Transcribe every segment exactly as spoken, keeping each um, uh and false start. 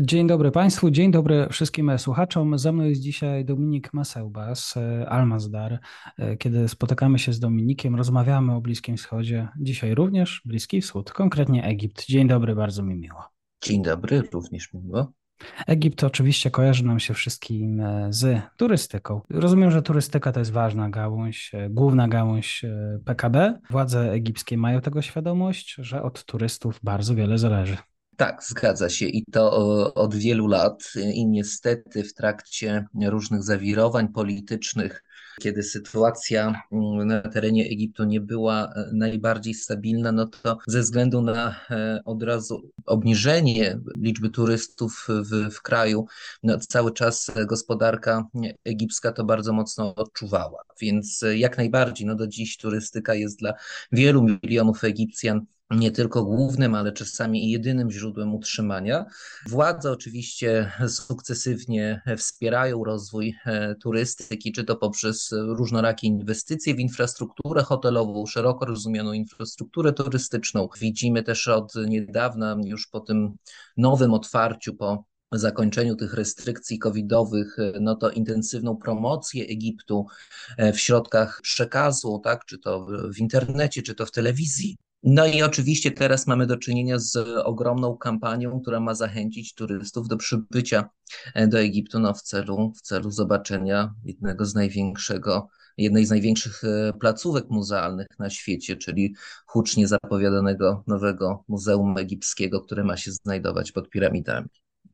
Dzień dobry Państwu, dzień dobry wszystkim słuchaczom. Ze mną jest dzisiaj Dominik Masełba z Almazdar. Kiedy spotykamy się z Dominikiem, rozmawiamy o Bliskim Wschodzie. Dzisiaj również Bliski Wschód, konkretnie Egipt. Dzień dobry, bardzo mi miło. Dzień dobry, również mi miło. Egipt oczywiście kojarzy nam się wszystkim z turystyką. Rozumiem, że turystyka to jest ważna gałąź, główna gałąź P K B. Władze egipskie mają tego świadomość, że od turystów bardzo wiele zależy. Tak, zgadza się i to od wielu lat i niestety w trakcie różnych zawirowań politycznych, kiedy sytuacja na terenie Egiptu nie była najbardziej stabilna, no to ze względu na od razu obniżenie liczby turystów w, w kraju, no cały czas gospodarka egipska to bardzo mocno odczuwała, więc jak najbardziej no do dziś turystyka jest dla wielu milionów Egipcjan nie tylko głównym, ale czasami i jedynym źródłem utrzymania. Władze oczywiście sukcesywnie wspierają rozwój turystyki, czy to poprzez różnorakie inwestycje w infrastrukturę hotelową, szeroko rozumianą infrastrukturę turystyczną. Widzimy też od niedawna, już po tym nowym otwarciu, po zakończeniu tych restrykcji covidowych, no to intensywną promocję Egiptu w środkach przekazu, tak, czy to w internecie, czy to w telewizji. No i oczywiście teraz mamy do czynienia z ogromną kampanią, która ma zachęcić turystów do przybycia do Egiptu no, w celu, w celu zobaczenia jednego z największego, jednej z największych placówek muzealnych na świecie, czyli hucznie zapowiadanego nowego Muzeum Egipskiego, które ma się znajdować pod piramidami.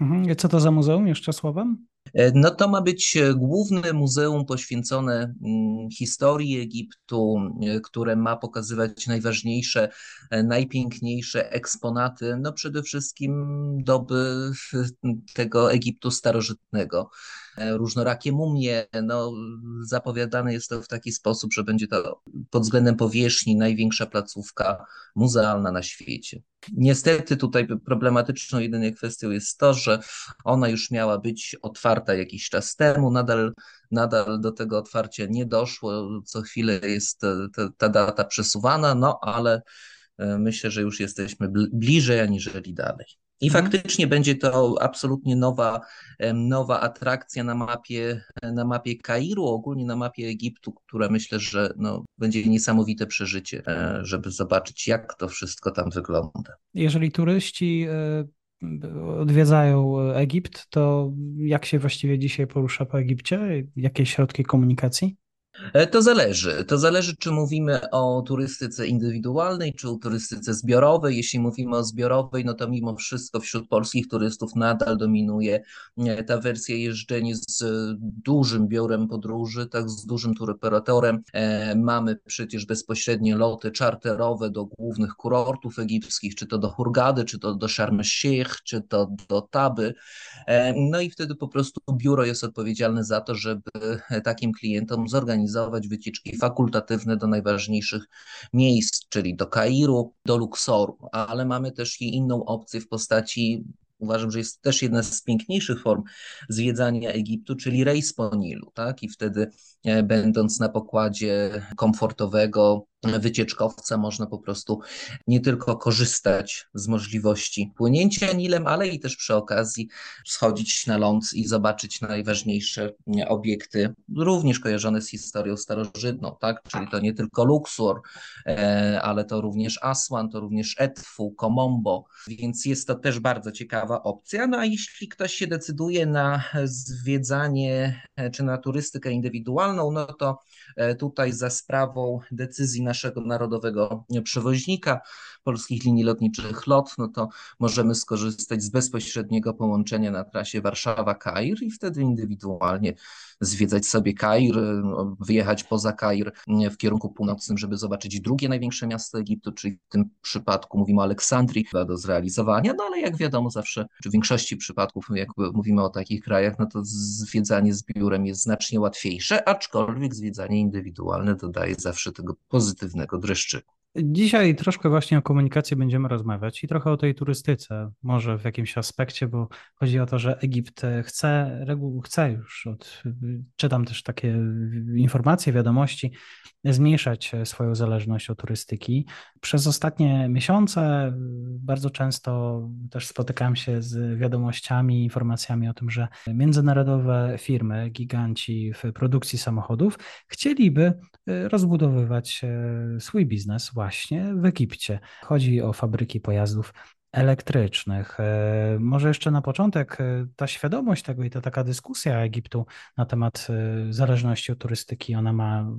Mhm. Co to za muzeum jeszcze słowem? No to ma być główne muzeum poświęcone historii Egiptu, które ma pokazywać najważniejsze, najpiękniejsze eksponaty, no przede wszystkim doby tego Egiptu starożytnego. Różnorakie mumie, no zapowiadane jest to w taki sposób, że będzie to pod względem powierzchni największa placówka muzealna na świecie. Niestety tutaj problematyczną jedynie kwestią jest to, że ona już miała być otwarta jakiś czas temu, nadal, nadal do tego otwarcia nie doszło, co chwilę jest ta, ta data przesuwana, no ale myślę, że już jesteśmy bliżej aniżeli dalej. I faktycznie będzie to absolutnie nowa, nowa atrakcja na mapie, na mapie Kairu, ogólnie na mapie Egiptu, która myślę, że no, będzie niesamowite przeżycie, żeby zobaczyć, jak to wszystko tam wygląda. Jeżeli turyści odwiedzają Egipt, to jak się właściwie dzisiaj porusza po Egipcie? Jakie środki komunikacji? To zależy. To zależy, czy mówimy o turystyce indywidualnej, czy o turystyce zbiorowej. Jeśli mówimy o zbiorowej, no to mimo wszystko wśród polskich turystów nadal dominuje ta wersja jeżdżenia z dużym biurem podróży, tak, z dużym turoperatorem. Mamy przecież bezpośrednie loty czarterowe do głównych kurortów egipskich, czy to do Hurgady, czy to do Sharm el-Sheikh, czy to do Taby. No i wtedy po prostu biuro jest odpowiedzialne za to, żeby takim klientom zorganizować wycieczki fakultatywne do najważniejszych miejsc, czyli do Kairu, do Luksoru, ale mamy też i inną opcję w postaci, uważam, że jest też jedna z piękniejszych form zwiedzania Egiptu, czyli rejs po Nilu, tak? I wtedy będąc na pokładzie komfortowego wycieczkowca można po prostu nie tylko korzystać z możliwości płynięcia Nilem, ale i też przy okazji schodzić na ląd i zobaczyć najważniejsze obiekty, również kojarzone z historią starożytną, tak? Czyli to nie tylko Luksor, ale to również Aswan, to również Edfu, Komombo, więc jest to też bardzo ciekawa opcja. No a jeśli ktoś się decyduje na zwiedzanie czy na turystykę indywidualną, no to tutaj za sprawą decyzji na naszego narodowego przewoźnika polskich linii lotniczych LOT, no to możemy skorzystać z bezpośredniego połączenia na trasie Warszawa-Kair i wtedy indywidualnie zwiedzać sobie Kair, wyjechać poza Kair w kierunku północnym, żeby zobaczyć drugie największe miasto Egiptu, czyli w tym przypadku mówimy o Aleksandrii, do zrealizowania, no ale jak wiadomo zawsze, czy w większości przypadków, jak mówimy o takich krajach, no to zwiedzanie z biurem jest znacznie łatwiejsze, aczkolwiek zwiedzanie indywidualne dodaje zawsze tego pozytywnego dreszczyku. Dzisiaj troszkę właśnie o komunikacji będziemy rozmawiać i trochę o tej turystyce, może w jakimś aspekcie, bo chodzi o to, że Egipt chce, reguł chce już, od, czytam też takie informacje, wiadomości, zmniejszać swoją zależność od turystyki. Przez ostatnie miesiące bardzo często też spotykałem się z wiadomościami, informacjami o tym, że międzynarodowe firmy, giganci w produkcji samochodów chcieliby rozbudowywać swój biznes właśnie w Egipcie. Chodzi o fabryki pojazdów elektrycznych. Może jeszcze na początek ta świadomość tego i ta taka dyskusja Egiptu na temat zależności od turystyki, ona ma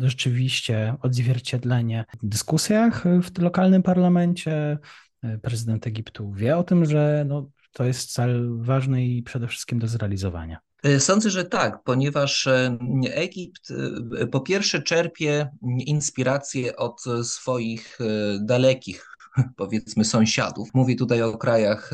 rzeczywiście odzwierciedlenie w dyskusjach w lokalnym parlamencie. Prezydent Egiptu wie o tym, że no, to jest cel ważny i przede wszystkim do zrealizowania. Sądzę, że tak, ponieważ Egipt po pierwsze czerpie inspirację od swoich dalekich, powiedzmy, sąsiadów. Mówię tutaj o krajach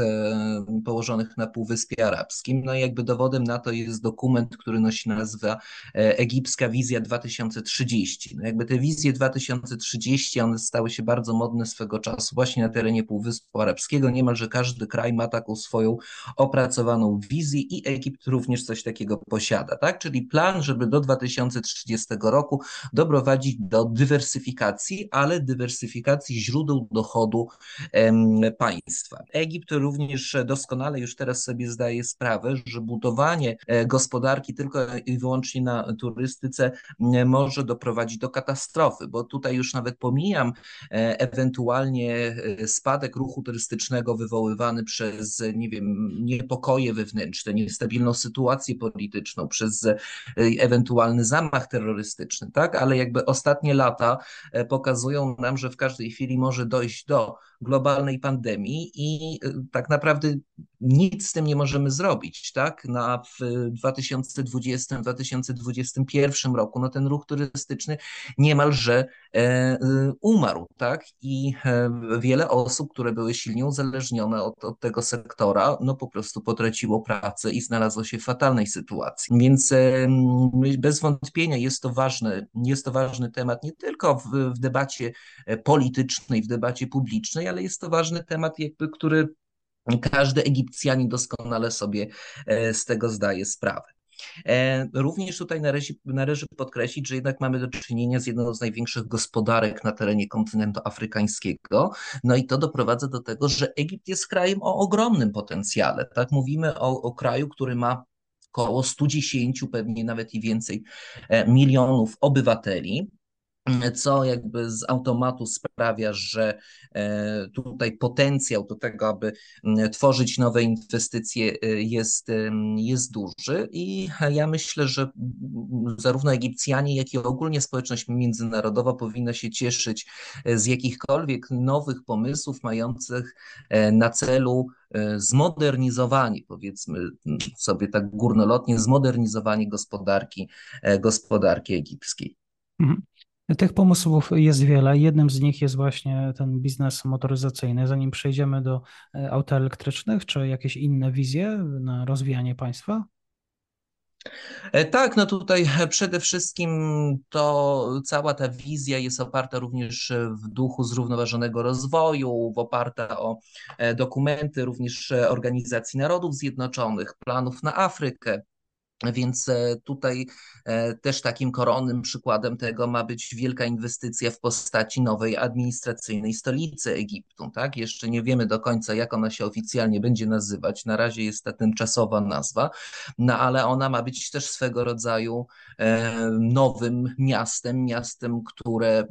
położonych na Półwyspie Arabskim. No i jakby dowodem na to jest dokument, który nosi nazwę Egipska wizja dwa tysiące trzydzieści. No jakby te wizje dwa tysiące trzydzieści, one stały się bardzo modne swego czasu właśnie na terenie Półwyspu Arabskiego. Niemalże każdy kraj ma taką swoją opracowaną wizję i Egipt również coś takiego posiada, tak? Czyli plan, żeby do dwa tysiące trzydziestego roku doprowadzić do dywersyfikacji, ale dywersyfikacji źródeł dochodu państwa. Egipt również doskonale już teraz sobie zdaje sprawę, że budowanie gospodarki tylko i wyłącznie na turystyce może doprowadzić do katastrofy, bo tutaj już nawet pomijam ewentualnie spadek ruchu turystycznego wywoływany przez, nie wiem, niepokoje wewnętrzne, niestabilną sytuację polityczną, przez ewentualny zamach terrorystyczny, tak? Ale jakby ostatnie lata pokazują nam, że w każdej chwili może dojść do globalnej pandemii i tak naprawdę nic z tym nie możemy zrobić, tak? Na w dwa tysiące dwudziestym, dwa tysiące dwudziestym pierwszym roku no ten ruch turystyczny niemalże e, umarł, tak? I wiele osób, które były silnie uzależnione od, od tego sektora, no po prostu potraciło pracę i znalazło się w fatalnej sytuacji. Więc e, bez wątpienia jest to ważny, jest to ważny temat nie tylko w, w debacie politycznej, w debacie publicznej, ale jest to ważny temat, jakby, który każdy Egipcjanin doskonale sobie z tego zdaje sprawę. Również tutaj należy, należy podkreślić, że jednak mamy do czynienia z jedną z największych gospodarek na terenie kontynentu afrykańskiego, no i to doprowadza do tego, że Egipt jest krajem o ogromnym potencjale. Tak, mówimy o, o kraju, który ma około sto dziesięć, pewnie nawet i więcej milionów obywateli, co jakby z automatu sprawia, że tutaj potencjał do tego, aby tworzyć nowe inwestycje jest, jest duży i ja myślę, że zarówno Egipcjanie, jak i ogólnie społeczność międzynarodowa powinna się cieszyć z jakichkolwiek nowych pomysłów mających na celu zmodernizowanie, powiedzmy sobie tak górnolotnie, zmodernizowanie gospodarki, gospodarki egipskiej. Mhm. Tych pomysłów jest wiele. Jednym z nich jest właśnie ten biznes motoryzacyjny. Zanim przejdziemy do aut elektrycznych, czy jakieś inne wizje na rozwijanie państwa? Tak, no tutaj przede wszystkim to cała ta wizja jest oparta również w duchu zrównoważonego rozwoju, oparta o dokumenty również Organizacji Narodów Zjednoczonych, planów na Afrykę. Więc tutaj też takim koronnym przykładem tego ma być wielka inwestycja w postaci nowej administracyjnej stolicy Egiptu, tak? Jeszcze nie wiemy do końca, jak ona się oficjalnie będzie nazywać, na razie jest ta tymczasowa nazwa, no ale ona ma być też swego rodzaju nowym miastem, miastem, które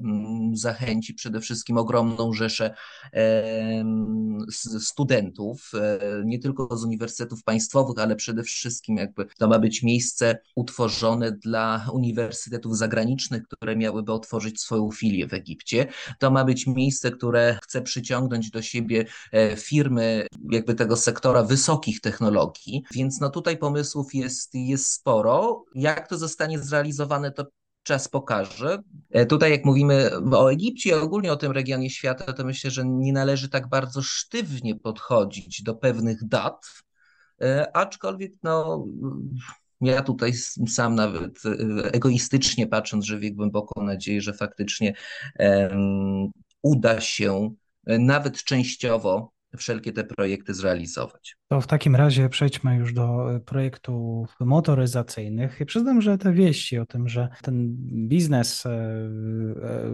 zachęci przede wszystkim ogromną rzeszę studentów, nie tylko z uniwersytetów państwowych, ale przede wszystkim jakby to ma być być miejsce utworzone dla uniwersytetów zagranicznych, które miałyby otworzyć swoją filię w Egipcie. To ma być miejsce, które chce przyciągnąć do siebie firmy jakby tego sektora wysokich technologii, więc no tutaj pomysłów jest, jest sporo. Jak to zostanie zrealizowane, to czas pokaże. Tutaj jak mówimy o Egipcie, ogólnie o tym regionie świata, to myślę, że nie należy tak bardzo sztywnie podchodzić do pewnych dat, aczkolwiek no... Ja tutaj sam nawet egoistycznie patrząc żywię głęboką nadzieję, że faktycznie um, uda się nawet częściowo wszelkie te projekty zrealizować. To w takim razie przejdźmy już do projektów motoryzacyjnych. I przyznam, że te wieści o tym, że ten biznes,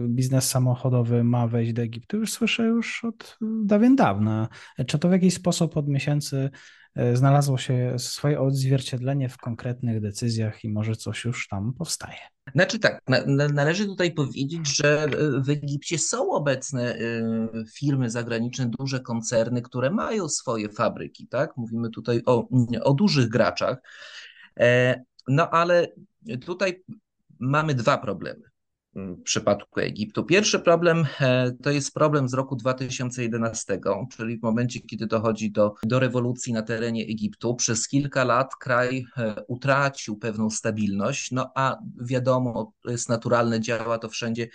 biznes samochodowy ma wejść do Egiptu, już słyszę już od dawien dawna. Czy to w jakiś sposób od miesięcy znalazło się swoje odzwierciedlenie w konkretnych decyzjach i może coś już tam powstaje? Znaczy tak, na, należy tutaj powiedzieć, że w Egipcie są obecne firmy zagraniczne, duże koncerny, które mają swoje fabryki, tak? Mówimy tutaj o, o dużych graczach. No ale tutaj mamy dwa problemy w przypadku Egiptu. Pierwszy problem to jest problem z roku dwa tysiące jedenastego, czyli w momencie, kiedy dochodzi do, do rewolucji na terenie Egiptu. Przez kilka lat kraj utracił pewną stabilność, no a wiadomo, to jest naturalne, działa to wszędzie.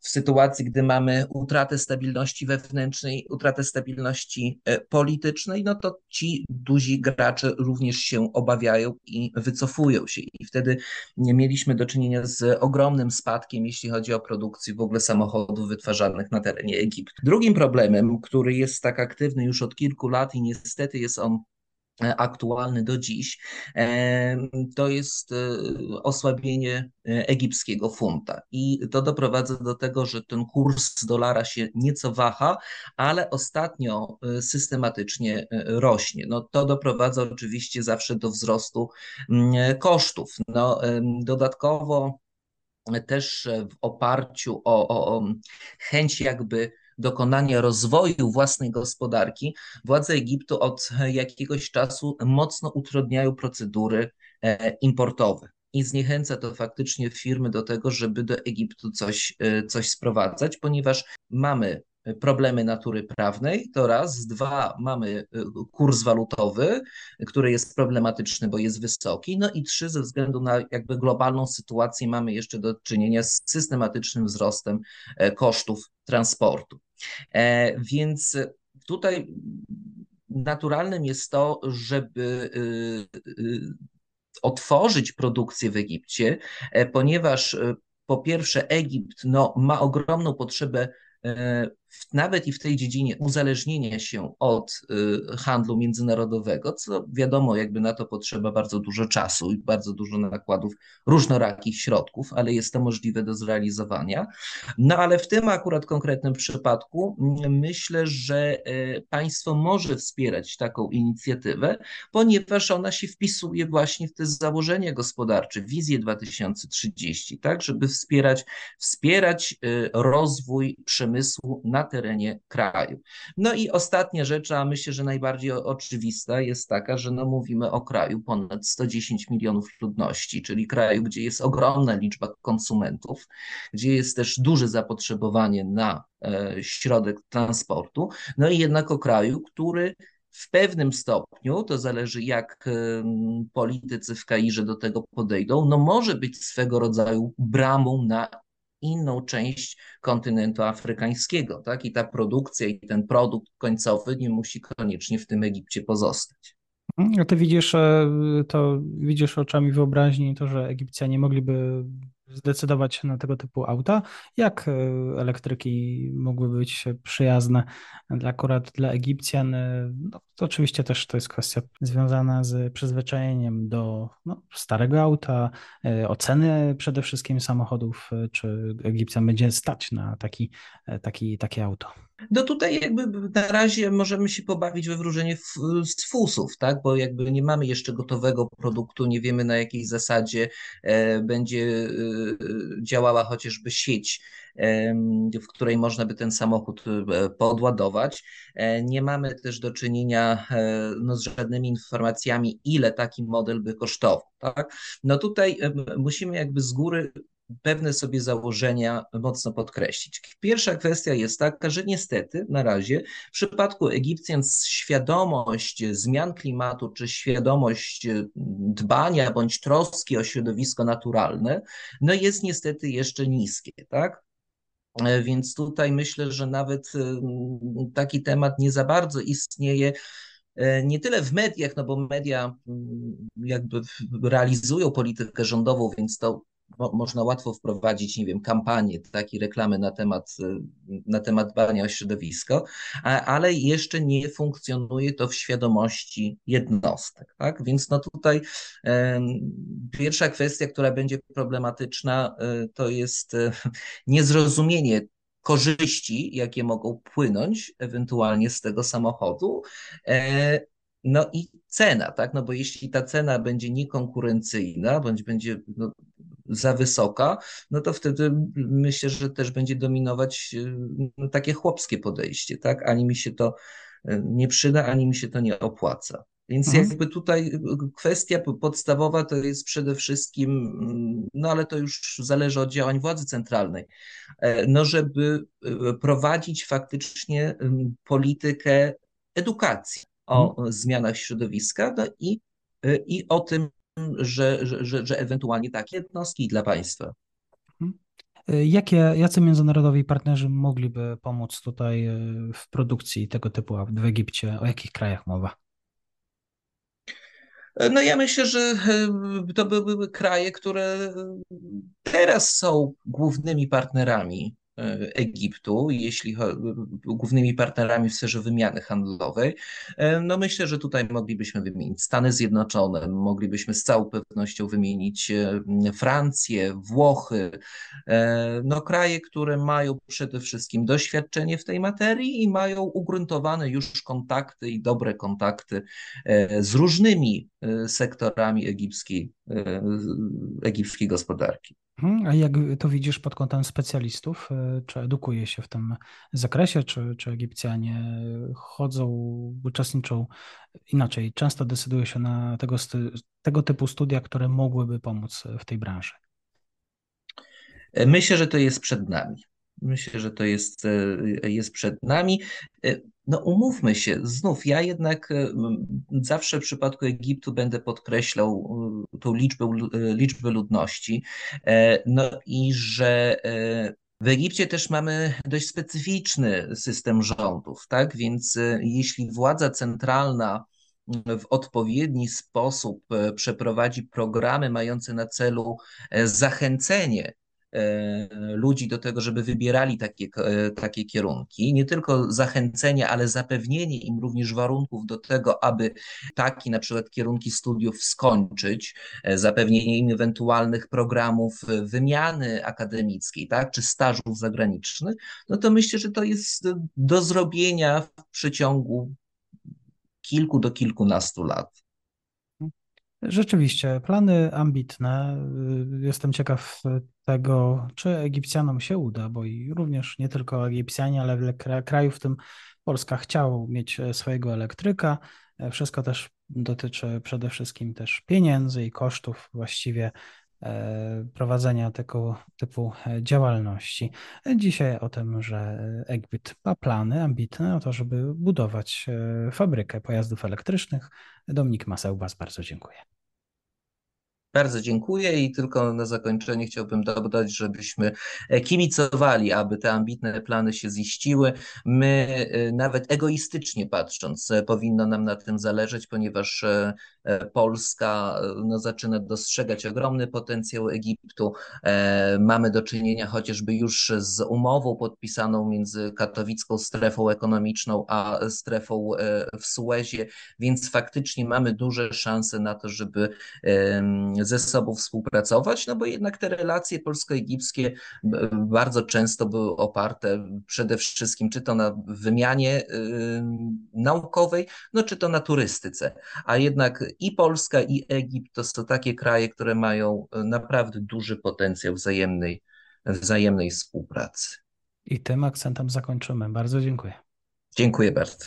W sytuacji, gdy mamy utratę stabilności wewnętrznej, utratę stabilności politycznej, no to ci duzi gracze również się obawiają i wycofują się. I wtedy mieliśmy do czynienia z ogromnym spadkiem, jeśli chodzi o produkcję w ogóle samochodów wytwarzanych na terenie Egiptu. Drugim problemem, który jest tak aktywny już od kilku lat i niestety jest on aktualny do dziś, to jest osłabienie egipskiego funta i to doprowadza do tego, że ten kurs dolara się nieco waha, ale ostatnio systematycznie rośnie. No to doprowadza oczywiście zawsze do wzrostu kosztów. No, dodatkowo też w oparciu o, o, o chęć jakby dokonania rozwoju własnej gospodarki, władze Egiptu od jakiegoś czasu mocno utrudniają procedury importowe i zniechęca to faktycznie firmy do tego, żeby do Egiptu coś, coś sprowadzać, ponieważ mamy problemy natury prawnej, to raz, dwa, mamy kurs walutowy, który jest problematyczny, bo jest wysoki, no i trzy, ze względu na jakby globalną sytuację mamy jeszcze do czynienia z systematycznym wzrostem kosztów transportu. Więc tutaj naturalnym jest to, żeby otworzyć produkcję w Egipcie, ponieważ po pierwsze Egipt no, ma ogromną potrzebę nawet i w tej dziedzinie uzależnienia się od handlu międzynarodowego, co wiadomo, jakby na to potrzeba bardzo dużo czasu i bardzo dużo nakładów różnorakich środków, ale jest to możliwe do zrealizowania. No ale w tym akurat konkretnym przypadku myślę, że państwo może wspierać taką inicjatywę, ponieważ ona się wpisuje właśnie w te założenia gospodarcze, wizję dwa tysiące trzydzieści, tak, żeby wspierać, wspierać rozwój przemysłu na terenie kraju. No i ostatnia rzecz, a myślę, że najbardziej oczywista jest taka, że no mówimy o kraju ponad sto dziesięć milionów ludności, czyli kraju, gdzie jest ogromna liczba konsumentów, gdzie jest też duże zapotrzebowanie na e, środek transportu, no i jednak o kraju, który w pewnym stopniu, to zależy jak y, politycy w Kairze do tego podejdą, no może być swego rodzaju bramą na inną część kontynentu afrykańskiego, tak? I ta produkcja i ten produkt końcowy nie musi koniecznie w tym Egipcie pozostać. A ty widzisz to, widzisz oczami wyobraźni to, że Egipcjanie mogliby zdecydować się na tego typu auta? Jak elektryki mogłyby być przyjazne dla, akurat dla Egipcjan? No, to oczywiście też to jest kwestia związana z przyzwyczajeniem do no, starego auta, oceny przede wszystkim samochodów, czy Egipcjan będzie stać na taki, taki, takie auto. No tutaj jakby na razie możemy się pobawić we wróżenie z fusów, tak? Bo jakby nie mamy jeszcze gotowego produktu, nie wiemy na jakiej zasadzie e, będzie e, działała chociażby sieć, w której można by ten samochód podładować. Nie mamy też do czynienia no, z żadnymi informacjami, ile taki model by kosztował. Tak? No tutaj musimy jakby z góry pewne sobie założenia mocno podkreślić. Pierwsza kwestia jest taka, że niestety na razie w przypadku Egipcjan świadomość zmian klimatu czy świadomość dbania bądź troski o środowisko naturalne no jest niestety jeszcze niskie, tak? Więc tutaj myślę, że nawet taki temat nie za bardzo istnieje, nie tyle w mediach, no bo media jakby realizują politykę rządową, więc to można łatwo wprowadzić, nie wiem, kampanię, takie reklamy na temat, na temat dbania o środowisko, a, ale jeszcze nie funkcjonuje to w świadomości jednostek, tak? Więc no tutaj e, pierwsza kwestia, która będzie problematyczna, e, to jest e, niezrozumienie korzyści, jakie mogą płynąć ewentualnie z tego samochodu, e, no i cena, tak? No bo jeśli ta cena będzie niekonkurencyjna, bądź będzie no, za wysoka, no to wtedy myślę, że też będzie dominować takie chłopskie podejście, tak? Ani mi się to nie przyda, ani mi się to nie opłaca. Więc mhm. jakby tutaj kwestia podstawowa to jest przede wszystkim, no ale to już zależy od działań władzy centralnej, no żeby prowadzić faktycznie politykę edukacji o mhm. zmianach środowiska, no i, i o tym, Że, że, że ewentualnie takie jednostki dla państwa. Jakie, jacy międzynarodowi partnerzy mogliby pomóc tutaj w produkcji tego typu aut w Egipcie? O jakich krajach mowa? No ja myślę, że to były kraje, które teraz są głównymi partnerami Egiptu, jeśli głównymi partnerami w sferze wymiany handlowej, no myślę, że tutaj moglibyśmy wymienić Stany Zjednoczone, moglibyśmy z całą pewnością wymienić Francję, Włochy, no kraje, które mają przede wszystkim doświadczenie w tej materii i mają ugruntowane już kontakty i dobre kontakty z różnymi sektorami egipskiej, egipskiej gospodarki. A jak to widzisz pod kątem specjalistów? Czy edukuje się w tym zakresie, czy, czy Egipcjanie chodzą, uczestniczą inaczej? Często decydują się na tego, tego typu studia, które mogłyby pomóc w tej branży. Myślę, że to jest przed nami. Myślę, że to jest, jest przed nami. No umówmy się, znów ja jednak zawsze w przypadku Egiptu będę podkreślał tą liczbę, liczbę ludności, no i że w Egipcie też mamy dość specyficzny system rządów, tak, więc jeśli władza centralna w odpowiedni sposób przeprowadzi programy mające na celu zachęcenie ludzi do tego, żeby wybierali takie, takie kierunki. Nie tylko zachęcenie, ale zapewnienie im również warunków do tego, aby taki na przykład kierunki studiów skończyć, zapewnienie im ewentualnych programów wymiany akademickiej, tak, czy stażów zagranicznych, no to myślę, że to jest do zrobienia w przeciągu kilku do kilkunastu lat. Rzeczywiście, plany ambitne. Jestem ciekaw tego, czy Egipcjanom się uda, bo i również nie tylko Egipcjanie, ale wiele krajów, w tym Polska, chciało mieć swojego elektryka. Wszystko też dotyczy przede wszystkim też pieniędzy i kosztów właściwie prowadzenia tego typu działalności. Dzisiaj o tym, że Egbit ma plany ambitne o to, żeby budować fabrykę pojazdów elektrycznych. Dominik Masełba, bardzo dziękuję. Bardzo dziękuję i tylko na zakończenie chciałbym dodać, żebyśmy kibicowali, aby te ambitne plany się ziściły. My, nawet egoistycznie patrząc, powinno nam na tym zależeć, ponieważ Polska no, zaczyna dostrzegać ogromny potencjał Egiptu. Mamy do czynienia chociażby już z umową podpisaną między katowicką strefą ekonomiczną a strefą w Suezie, więc faktycznie mamy duże szanse na to, żeby ze sobą współpracować, no bo jednak te relacje polsko-egipskie bardzo często były oparte przede wszystkim czy to na wymianie y, naukowej, no czy to na turystyce. A jednak i Polska, i Egipt to są takie kraje, które mają naprawdę duży potencjał wzajemnej, wzajemnej współpracy. I tym akcentem zakończymy. Bardzo dziękuję. Dziękuję bardzo.